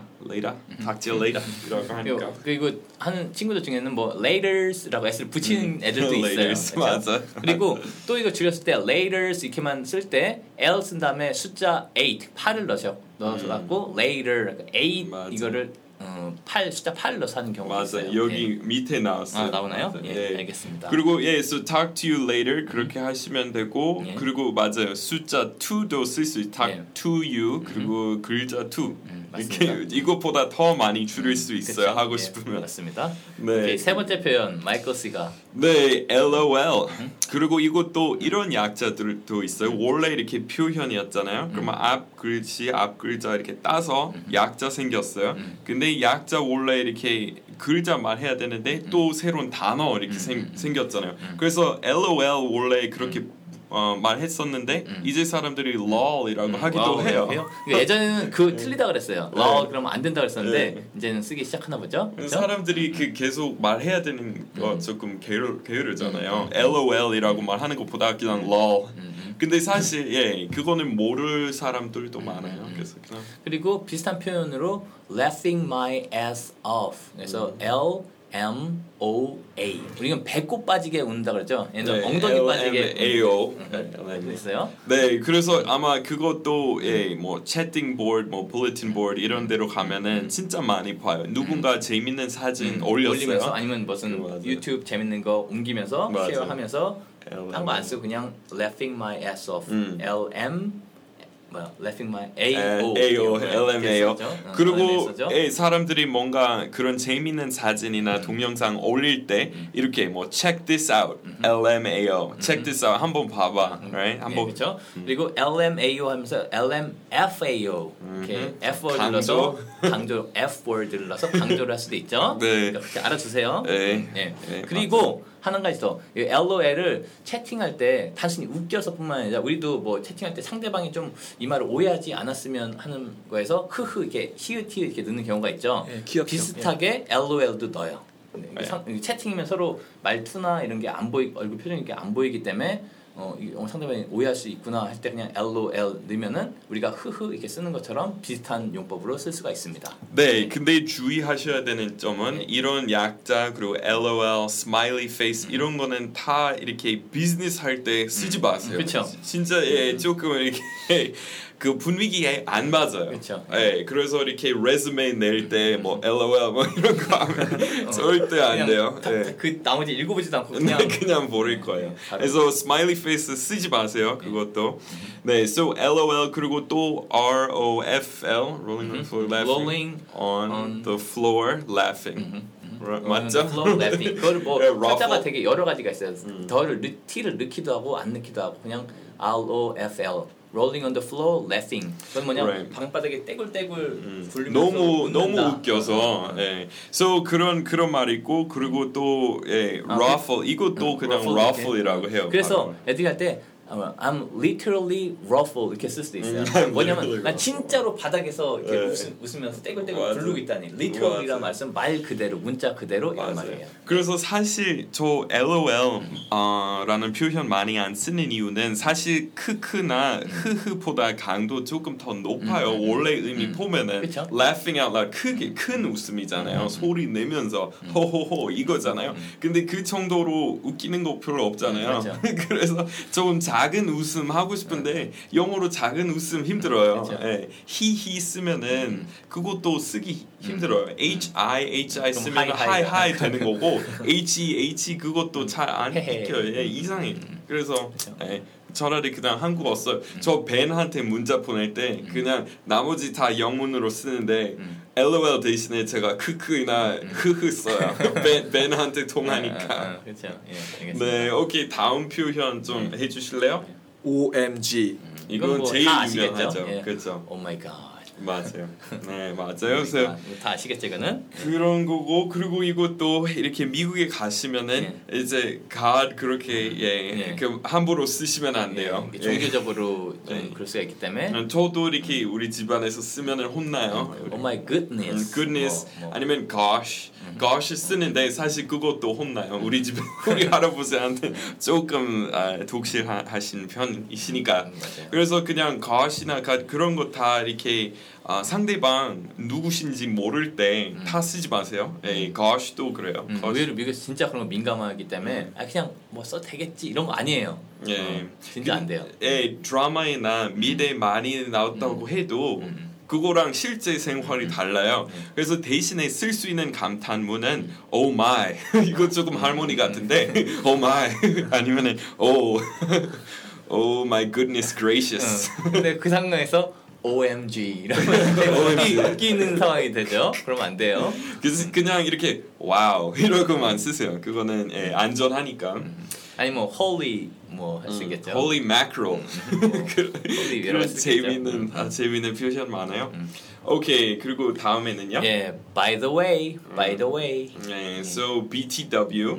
talk to you later 이라고 하니까. 그리고 하는 친구들 중에는 뭐 laters라고 s를 붙이는 애들도 있어요. 맞아. 그리고 또 이거 줄였을 때 laters 이렇게만 쓸 때 L 쓴 다음에 숫자 8, 8을 넣어서 갖고 later, 8 맞아. 이거를 8, 숫자 8로 사는 경우가 맞아. 있어요. 여기 예. 밑에 나왔어요. 아, 나오나요? 예, 예, 알겠습니다. 그리고 예, so talk to you later 그렇게 하시면 되고 예. 그리고 맞아요. 숫자 2도 쓸 수 있어요. talk 예. to you 그리고 글자 2 이렇게 이것보다 더 많이 줄일 수 있어요. 그쵸? 하고 예. 싶으면 맞습니다. 네. 오케이, 세 번째 표현 마이클 씨가 네, LOL 그리고 이것도 이런 약자들도 있어요. 원래 이렇게 표현이었잖아요. 그러면 앞 글자 이렇게 따서 약자 생겼어요. 근데 약자 원래 이렇게 글자만 해야 되는데 또 새로운 단어 이렇게 생겼잖아요. 그래서 LOL 원래 그렇게 말했었는데 이제 사람들이 LOL이라고 하기도 해요. 예전에는 그 틀리다 그랬어요. LOL 그러면 안 된다 그랬었는데 이제는 쓰기 시작하나 보죠. 그렇죠? 사람들이 그 계속 말해야 되는 거 조금 게으르잖아요. LOL이라고 말하는 것보다 그냥 LOL. 근데 사실 예 그거는 모를 사람들도 많아요. 그래서 그냥 그리고 비슷한 표현으로 laughing my ass off. 그래서 LMAO. 우리는 배꼽 빠지게 운다 그러죠. 예전 네, 엉덩이 빠지게 AO. 있어요. 네, 그래서 아마 그것도 예 뭐 채팅 보드, 뭐 bulletin board 이런 데로 가면은 진짜 많이 봐요. 누군가 재밌는 사진 올리면서 아니면 무슨 맞아요. 유튜브 재밌는 거 옮기면서 쉐어하면서. 딴 거 안 쓰고 그냥 laughing my ass off. laughing my AO, LMAO. 그리고 사람들이 뭔가 그런 재미있는 사진이나 동영상 올릴 때 이렇게 뭐 check this out, LMAO, check this out 한번 봐봐, right? 한번 그렇죠. 그리고 LMAO 하면서 LMFAO, 이렇게 F word를 넣어서 강조, F word를 넣어서 강조를 할 수도 있죠. 네, 그렇게 알아주세요. 네. 그리고 한 가지 더. LOL을 채팅할 때 단순히 웃겨서뿐만 아니라 우리도 뭐 채팅할 때 상대방이 좀 이 말을 오해하지 않았으면 하는 거에서 흐흐 이렇게 히읗 이렇게 넣는 경우가 있죠. 예, 비슷하게 예. LOL도 넣어요. 네, 채팅이면 서로 말투나 이런 게 안 보이 얼굴 표정이 이렇게 안 보이기 때문에 상대방이 오해할 수 있구나 할 때 그냥 LOL 넣으면은 우리가 흐흐 이렇게 쓰는 것처럼 비슷한 용법으로 쓸 수가 있습니다. 네, 근데 주의하셔야 되는 점은 이런 약자 그리고 LOL, smiley face 이런 거는 다 이렇게 비즈니스 할 때 쓰지 마세요. 그렇죠. 진짜 예, 조금 이렇게 그 분위기에 안 맞아요. 그렇죠. 예, 그래서 이렇게 레즈메 낼 때 뭐 LOL 뭐 이런 거 하면 절대 안 돼요. 예. 그 나머지 읽어보지도 않고 그냥 버릴 거예요. 그래서 smiley face 쓰지 마세요. 그것도. 네, so LOL 그리고 또 ROFL rolling on the floor laughing. 맞죠? floor laughing. 그걸 뭐 숫자가 되게 여러 가지가 있어요. 더를 t를 넣기도 하고 안 넣기도 하고 그냥 ROFL. rolling on the floor laughing. 그건 뭐냐? Right. 방바닥에 떼굴떼굴 굴리면서 너무 웃겨서. 예. So 그런 말이 있고 그리고 또 예, ruffle 이것도 그냥 ruffle이라고 해요. 그래서 애들이 할 때 I'm literally ruffled 이렇게 쓸 수도 있어요. 뭐냐면 나 진짜로 바닥에서 이렇게 웃으면서 떼굴떼굴 부르고 있다니. literally라는 말씀 말 그대로 문자 그대로 이런 말이에요. 그래서 사실 저 LOL라는 표현 많이 안 쓰는 이유는 사실 크크나 흐흐보다 강도 조금 더 높아요. 원래 의미 보면은 그쵸? laughing out loud 크게 큰 웃음이잖아요. 소리 내면서 호호호 이거잖아요. 근데 그 정도로 웃기는 거 별로 없잖아요. 그래서 조금 작은 웃음 하고 싶은데 영어로 작은 웃음 힘들어요. 예. 히히 쓰면은 그것도 쓰기 힘들어요. HI 쓰면 하이 되는 거고 HE 그것도 잘 안 익혀요. 예, 이상해. 그래서 예. 차라리 그냥 한국어 써요. 저 벤한테 문자 보낼 때 그냥 나머지 다 영문으로 쓰는데 LOL 대신에 제가 크크나 흐흐 써요. 벤한테 통하니까. 그렇죠. 예, 알겠습니다. 네, 오케이. 다음 표현 좀 해주실래요? OMG. 이건 제일 유명하죠. 예. 그렇죠. Oh my God. 맞아요. 네, 맞아요. 그러니까, 다 아시겠죠, 이거는? 그런 거고, 그리고 이것도 이렇게 미국에 가시면은 예. 이제 God 그렇게 예, 예. 그 함부로 쓰시면 안 돼요. 예. 종교적으로 예. 좀 그럴 수가 있기 때문에. 저도 이렇게 우리 집안에서 쓰면은 혼나요. Oh my goodness. Goodness 뭐. 아니면 gosh. gosh 쓰는데 사실 그것도 혼나요. 우리 집 우리 할아버지한테 조금 독실하신 편이시니까. 그래서 그냥 gosh나 God 그런 거 다 이렇게 상대방 누구신지 모를 때 다 쓰지 마세요. 에이, gosh도 그래요. 의외로 미국에서 진짜 그런 거 민감하기 때문에 그냥 뭐 써도 되겠지 이런 거 아니에요. 예, 진짜 안 돼요. 예, 드라마이나 미대 많이 나왔다고 해도 그거랑 실제 생활이 달라요. 그래서 대신에 쓸 수 있는 감탄문은 Oh my 이거 조금 할머니 같은데 Oh my 아니면은 Oh Oh my goodness gracious. 근데 그 상황에서 OMG 이러면 웃기는 상황이 되죠. 그러면 안 돼요. 그래서 그냥 이렇게 와우 이러고만 쓰세요. 그거는 예, 안전하니까. 아니 뭐 holy 뭐 할 수 있겠죠. Holy mackerel. 그런 재미있는 재미있는 표현 많아요. 오케이 그리고 다음에는요. 예, by the way. 네, so BTW.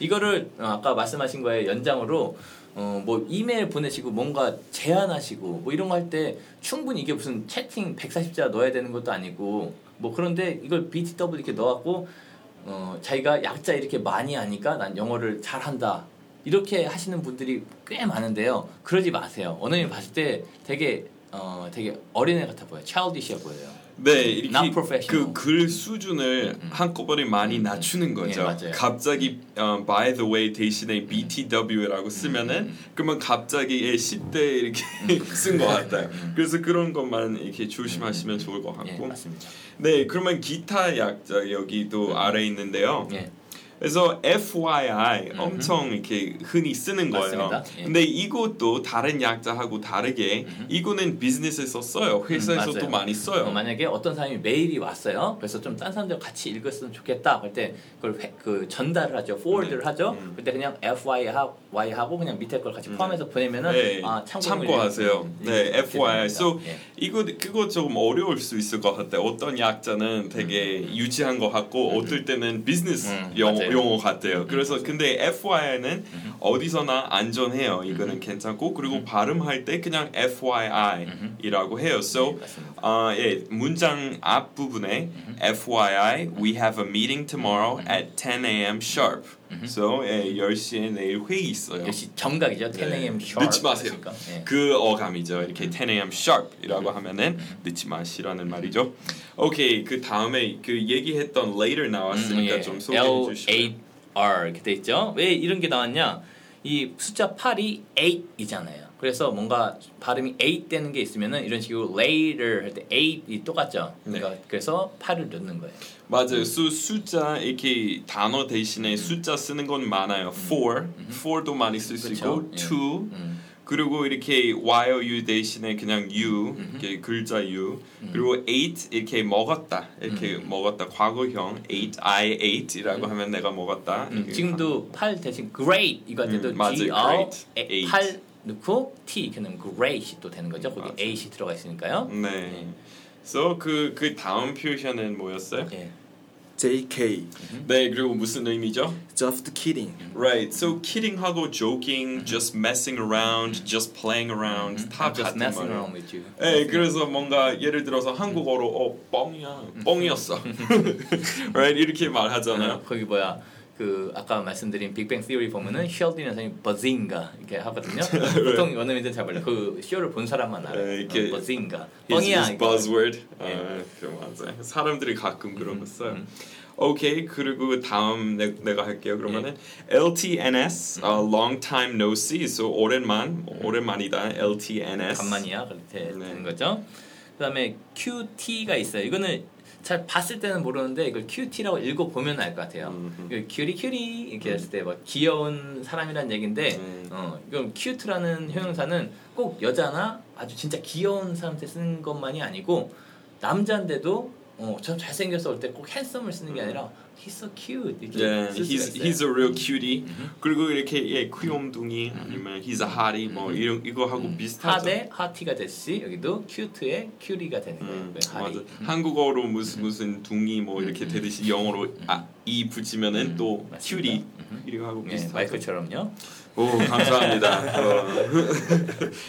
이거를 아까 말씀하신 거에 연장으로 뭐 이메일 보내시고 뭔가 제안하시고 뭐 이런 거 할 때 충분히 이게 무슨 채팅 140자 넣어야 되는 것도 아니고 뭐 그런데 이걸 BTW 이렇게 넣어갖고 자기가 약자 이렇게 많이 하니까 난 영어를 잘한다. 이렇게 하시는 분들이 꽤 많은데요. 그러지 마세요. 언어인 봤을 때 되게 되게 어린애 같아 보여요. childish해 보여요. 네, 이렇게 그 글 수준을 한꺼번에 많이 낮추는 거죠. 네, 갑자기 by the way 대신에 BTW라고 쓰면은 그러면 갑자기 10대 이렇게 쓴 것 같아요. 그래서 그런 것만 이렇게 조심하시면 좋을 것 같고. 네, 맞습니다. 네, 그러면 기타 약자 여기도 아래 있는데요. 네. 그래서 FYI 엄청 이렇게 흔히 쓰는 거예요. 예. 근데 이것도 다른 약자하고 다르게 이거는 비즈니스에서 써요. 회사에서도 많이 써요. 만약에 어떤 사람이 메일이 왔어요. 그래서 좀 딴 사람들 같이 읽었으면 좋겠다. 그럴 때 그걸 그 전달을 하죠. forward를 하죠. 그때 그냥 FYI 하고 그냥 밑에 걸 같이 포함해서 보내면은 네. 참고하세요. 네, FYI. So 이거 그거 조금 어려울 수 있을 것 같아요. 어떤 약자는 되게 유지한 것 같고 어떨 때는 비즈니스 용어 같아요. 그래서 근데 FYI는 어디서나 안전해요. 이거는 괜찮고 그리고 발음할 때 그냥 FYI이라고 해요. So 예, 문장 앞 부분에 FYI, we have a meeting tomorrow at 10 a.m. sharp. So 예, 10시에 내일 회의 있어요. 10시 정각이죠. 10 a.m. sharp. 늦지 마세요. 예. 그 어감이죠. 이렇게 10 a.m. sharp이라고 하면은 늦지 마시라는 말이죠. 오케이 그 다음에 그 얘기했던 later 나왔으니까 예. 좀 소개해 주시죠. L8R 그때 있죠. 왜 이런 게 나왔냐? 이 숫자 8이 8이잖아요. 그래서 뭔가 발음이 8 되는 게 있으면은 이런 식으로 later 할 때 8이 똑같죠. 그러니까 그래서 8을 넣는 거예요. 맞아요. 숫자 이렇게 단어 대신에 숫자 쓰는 건 많아요. 4도 많이 쓸 수 있고 2 그리고 이렇게 y-o-u 대신에 그냥 u 이렇게 글자 u 그리고 ate 이렇게 먹었다 이렇게 먹었다 과거형 ate I ate이라고 하면 내가 먹었다 지금도 8 대신 great 이거 할 때도 g-r 8 넣고 t 이렇게 넣으면 great이 또 되는 거죠 거기 ate이 들어가 있으니까요 네, 네. so 그 다음 표현은 뭐였어요? 네. JK. 네, 그리고 무슨 의미죠? Just kidding. Right. So kidding하고 joking, just messing around, just playing around. 다 just messing around with you. 네, 그래서 뭔가 예를 들어서 한국어로 뻥이었어. right? 이렇게 말하잖아요. 거기 뭐야? 그 아까 말씀드린 빅뱅 시어리 보면은 셜디는 사람이 버징가 이렇게 하거든요. 보통 원어민들 잘 몰라. 그 쇼를 본 사람만 알아. 이렇게 버징가. 뻥이야. buzzword. 맞아요. 사람들이 가끔 그런 거 써요. 오케이 그리고 다음 내가 할게요. 그러면은 LTNS, long time no see. So 오랜만이다. LTNS. 간만이야. 그렇게 되는 거죠. 그다음에 QT가 있어요. 이거는 잘 봤을 때는 모르는데 이걸 큐티라고 읽어보면 알 것 같아요. 큐리 이렇게 했을 때 막 귀여운 사람이란 얘긴데 이건 큐트라는 형용사는 꼭 여자나 아주 진짜 귀여운 사람한테 쓰는 것만이 아니고 남자인데도 참 잘생겼어 올 때 꼭 핸섬을 쓰는 게 아니라 he's so cute. Yeah, he's a real cutie. 그리고 이렇게 예 귀염둥이 아니면 he's a hottie 뭐 이런 이거 하고 비슷하죠. 핫에 핫티가 됐지 여기도 cute에 cutie가 되는 거예요. 맞아. 한국어로 무슨 둥이 뭐 이렇게 되듯이 영어로 아, 이 붙이면은 또 cutie 이거 하고 비슷하죠. 예, 마이크처럼요. 오 감사합니다.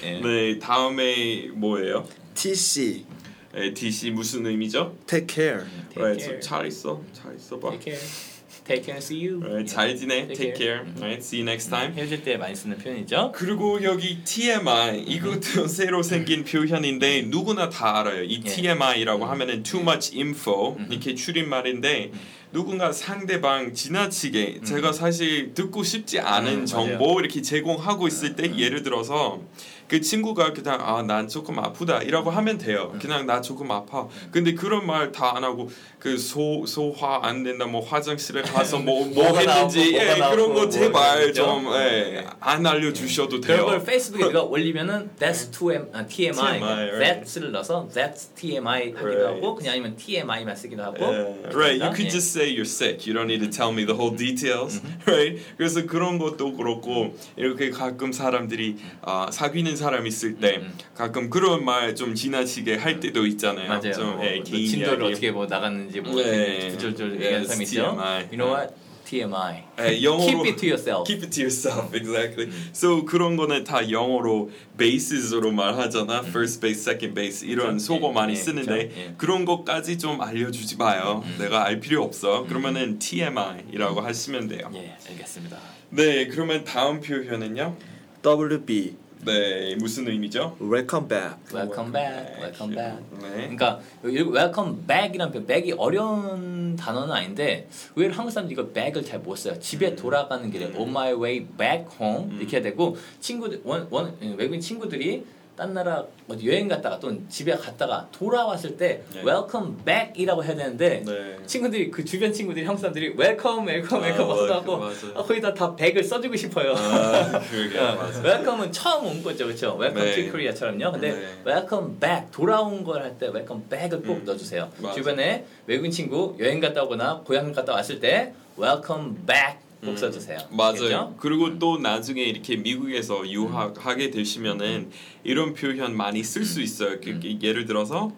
예. 네 다음에 뭐예요? TC. 에, DC 무슨 의미죠? Take care. Right. So, 잘 있어. 잘 있어 봐. Take care. Take care and see you. Right. 잘 지내. Take care. Right. See you next time. 헤어질 때 많이 쓰는 표현이죠. 그리고 여기 TMI 이것도 새로 생긴 표현인데 누구나 다 알아요. 이 TMI라고 하면은 too much info 이렇게 줄임말인데 누군가 상대방 지나치게 제가 사실 듣고 싶지 않은 정보 이렇게 제공하고 있을 때 예를 들어서 그 친구가 그냥 아, 난 조금 아프다 이라고 하면 돼요. 그냥 나 조금 아파. 근데 그런 말 다 안 하고 그 소화 안 된다 뭐 화장실에 가서 뭐 했는지 나오고, 예, 그런 거 제발 좀 안 알려 주셔도 돼요. 그걸 페이스북에 누가 올리면은 that's TMI. that's를 넣어서 that's TMI 하기도 하고 그냥 아니면 TMI만 쓰기도 하고. Right. You could just say you're sick. You don't need to tell me the whole details. Right? 그래서 그런 것도 그렇고 이렇게 가끔 사람들이 사귀는 사람 있을 때 가끔 그런 말 좀 지나치게 할 때도 있잖아요. 맞아요. 좀 진도를 어떻게 뭐 나갔는지 모르겠는지 구절절 얘기하는 사람 있죠. You know what? TMI. Keep it to yourself. Keep it to yourself. Exactly. So 그런 거는 다 영어로 bases로 말하잖아. First base, second base 이런 속어 많이 쓰는데 그런 것까지 좀 알려주지 마요. 내가 알 필요 없어. 그러면은 TMI이라고 하시면 돼요. 예, 알겠습니다. 네, 그러면 다음 표현은요. WB. 네, 무슨 의미죠? Welcome back. Welcome back. Welcome back. 네. 그러니까 welcome back이란 표현, back이 어려운 단어는 아닌데 왜 한국 사람들이 이거 back을 잘 못 써요. 집에 돌아가는 길에 on my way back home 이렇게 해야 되고 친구들 외국인 친구들이 딴 나라 어디 여행 갔다가 또는 집에 갔다가 돌아왔을 때 welcome back이라고 해야 되는데 친구들이 그 주변 친구들이 한국 사람들이 welcome 하고 거의 다 back을 써주고 싶어요. welcome은 처음 온 거죠, 그렇죠? welcome to Korea처럼요. 근데 welcome back 돌아온 걸 할 때 welcome back을 꼭 넣어주세요. 맞아. 주변에 외국인 친구 여행 갔다 오거나 고향 갔다 왔을 때 welcome back. 꼭 써주세요. 맞아요. 그렇죠? 그리고 또 나중에 이렇게 미국에서 유학하게 되시면은 이런 표현 많이 쓸 수 있어요. 예를 들어서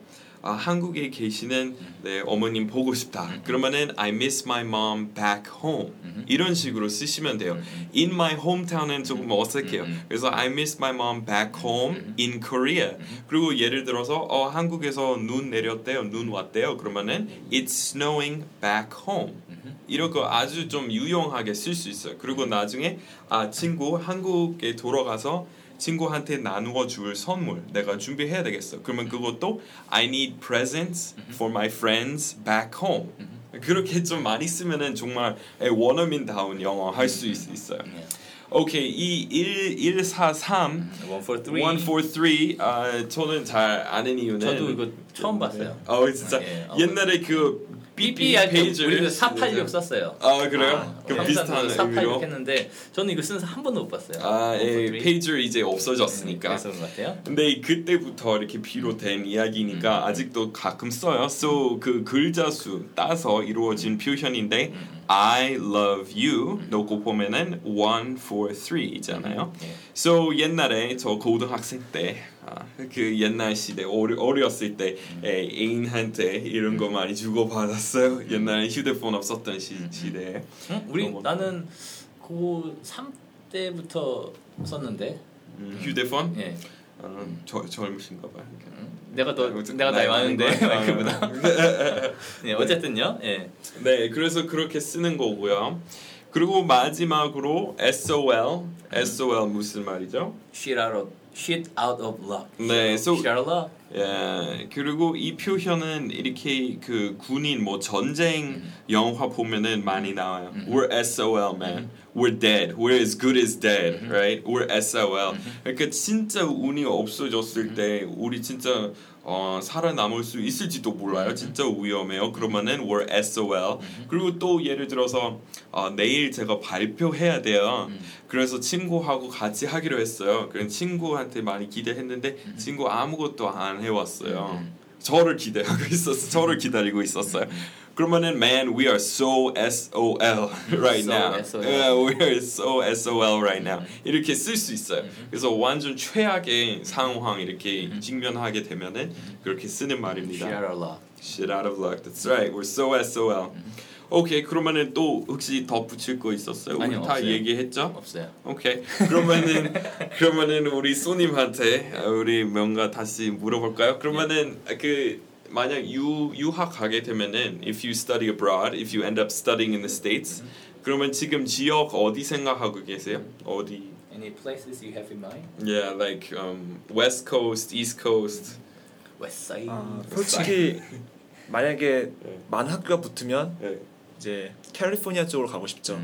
아, 한국에 계시는 네, 어머님 보고 싶다. 그러면은 I miss my mom back home 이런 식으로 쓰시면 돼요. In my hometown은 조금 어색해요. 그래서 I miss my mom back home in Korea. 그리고 예를 들어서 한국에서 눈 내렸대요. 눈 왔대요. 그러면은 It's snowing back home. 이런 거 아주 좀 유용하게 쓸 수 있어요. 그리고 나중에 아 친구 한국에 돌아가서 친구한테 나누어 줄 선물 내가 준비해야 되겠어. 그러면 그것도 I need presents for my friends back home. 그렇게 좀 많이 쓰면은 정말 원어민다운 영어 할 수 있어요. 오케이, 이 1143 143 저는 잘 아는 이유는 저도 이거 처음 봤어요. 진짜 옛날에 그 BB할 때 우리도 486 썼어요. 아 그래요? 그럼 비슷한 의미로 했는데 저는 이거 쓴 한 번도 못 봤어요. 페이저 이제 없어졌으니까. 그래서 그런 것 같아요. 근데 그때부터 이렇게 비롯된 이야기니까 아직도 가끔 써요. So 그 글자 수 따서 이루어진 표현인데 I love you 놓고 보면은 143이잖아요. So 옛날에 저 고등학생 때 그 옛날 시대 어렸을 때 애인한테 이런 거 많이 주고 받았어요. 옛날에 휴대폰 없었던 시대에. 우리 나는 고 3대부터 썼는데. 휴대폰? 예. 젊으신가 봐요. 내가 나이 많은데 마이크보다. 네, 어쨌든요. 예. 네, 그래서 그렇게 쓰는 거고요. 그리고 마지막으로 SOL. SOL 무슨 말이죠? Shit out of luck. 네, shit out of luck. 예, 그리고 이 표현은 이렇게 그 군인 뭐 전쟁 영화 보면은 많이 나와요. We're SOL, man. We're dead. We're as good as dead, right? We're SOL. 그러니까 진짜 운이 없어졌을 때 우리 진짜 살아남을 수 있을지도 몰라요. 진짜 위험해요. 그러면은 we're SOL. 그리고 또 예를 들어서 내일 제가 발표해야 돼요. 그래서 친구하고 같이 하기로 했어요. 그래서 친구한테 많이 기대했는데 친구 아무것도 안 해왔어요. 저를 기대하고 있었어. 저를 기다리고 있었어요. 그러면은 man, we are so SOL right now. We are so SOL right now. 이렇게 쓸 수 있어요. 그래서 완전 최악의 상황 이렇게 직면하게 되면은 그렇게 쓰는 말입니다. Shit out of luck. Shit out of luck. That's right. We're so SOL. 오케이, 그러면은 또 혹시 더 붙일 거 있었어요? 아니요, 우리 다 없어요. 얘기했죠? 없어요. 오케이, 그러면은 우리 손님한테 우리 뭔가 다시 물어볼까요? 그러면은 그 만약 유학 가게 되면은 if you study abroad, if you end up studying in the States, 그러면 지금 지역 어디 생각하고 계세요? 어디? Any places you have in mind? Yeah, like West Coast, East Coast, West Side. 솔직히 만약에 만 학교가 붙으면 이제 캘리포니아 쪽으로 가고 싶죠.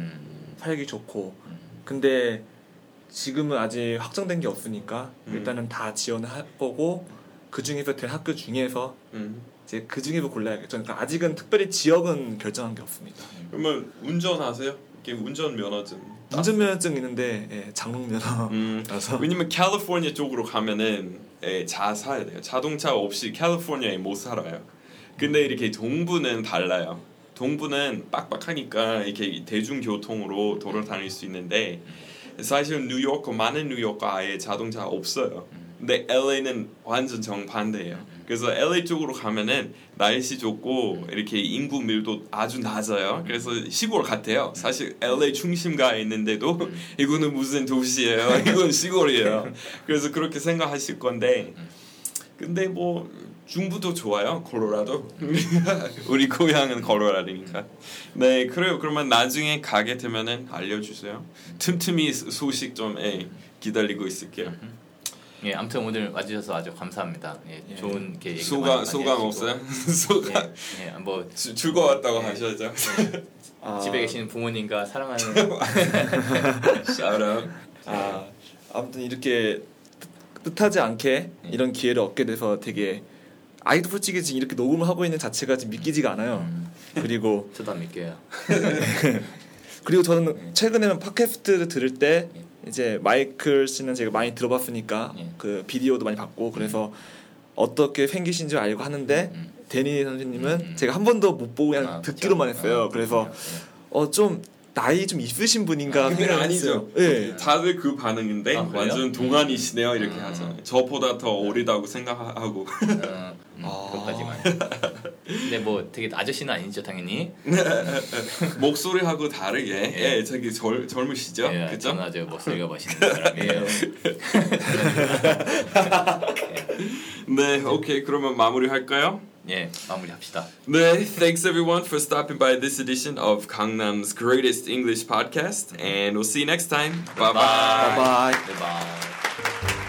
살기 좋고. 근데 지금은 아직 확정된 게 없으니까 일단은 다 지원할 거고 그 중에서 된 학교 중에서 이제 그 중에서 골라야겠죠. 그러니까 아직은 특별히 지역은 결정한 게 없습니다. 그러면 운전하세요? 이게 운전면허증. 운전면허증 있는데 예, 장롱면허라서. 왜냐면 캘리포니아 쪽으로 가면은 예, 차 사야 돼요. 자동차 없이 캘리포니아에 못 살아요. 근데 이렇게 동부는 달라요. 동부는 빡빡하니까 이렇게 대중교통으로 돌아다닐 수 있는데 사실 뉴욕과 많은 뉴욕과 아예 자동차 없어요. 근데 LA는 완전 정반대예요. 그래서 LA 쪽으로 가면은 날씨 좋고 이렇게 인구 밀도 아주 낮아요. 그래서 시골 같아요. 사실 LA 중심가에 있는데도 이거는 무슨 도시예요? 이건 시골이에요. 그래서 그렇게 생각하실 건데 근데 뭐 중부도 좋아요, 콜로라도. 우리 고향은 콜로라도니까. 네, 그래요. 그러면 나중에 가게 되면은 알려주세요. 틈틈이 소식 좀 기다리고 있을게요. 예, 아무튼 오늘 와주셔서 아주 감사합니다. 예, 예. 좋은 게 소감 없어요? 소감. 예, 뭐 즐거웠다고 하셔야죠. 집에 계시는 부모님과 사랑하는. 샤라. 아무튼 이렇게 뜻하지 않게 이런 기회를 얻게 돼서 되게. 아이도 솔직히 지금 이렇게 녹음을 하고 있는 자체가 지금 믿기지가 않아요. 그리고 저도 안 믿겨요. 그리고 저는 최근에는 팟캐스트를 들을 때 이제 마이클 씨는 제가 많이 들어봤으니까 그 비디오도 많이 봤고 그래서 어떻게 생기신 줄 알고 하는데 데니 선생님은 제가 한 번도 못 보고 그냥 듣기로만 했어요. 그래서 좀 나이 좀 있으신 분인가 생각했어요. 아니죠. 예. 다들 그 반응인데 완전 동안이시네요 이렇게 하잖아요. 저보다 더 어리다고 생각하고. 그것까지만. 근데 뭐 되게 아저씨는 아니죠 당연히. 목소리하고 다르게. 예, 저기 젊으시죠. 예, 그렇죠? 저는 아주 목소리가 멋있는 사람이에요. 네, 오케이. 그러면 마무리할까요? 예, 마무리합시다. 네, thanks everyone for stopping by this edition of Gangnam's greatest English podcast, and we'll see you next time. Bye bye. Bye bye.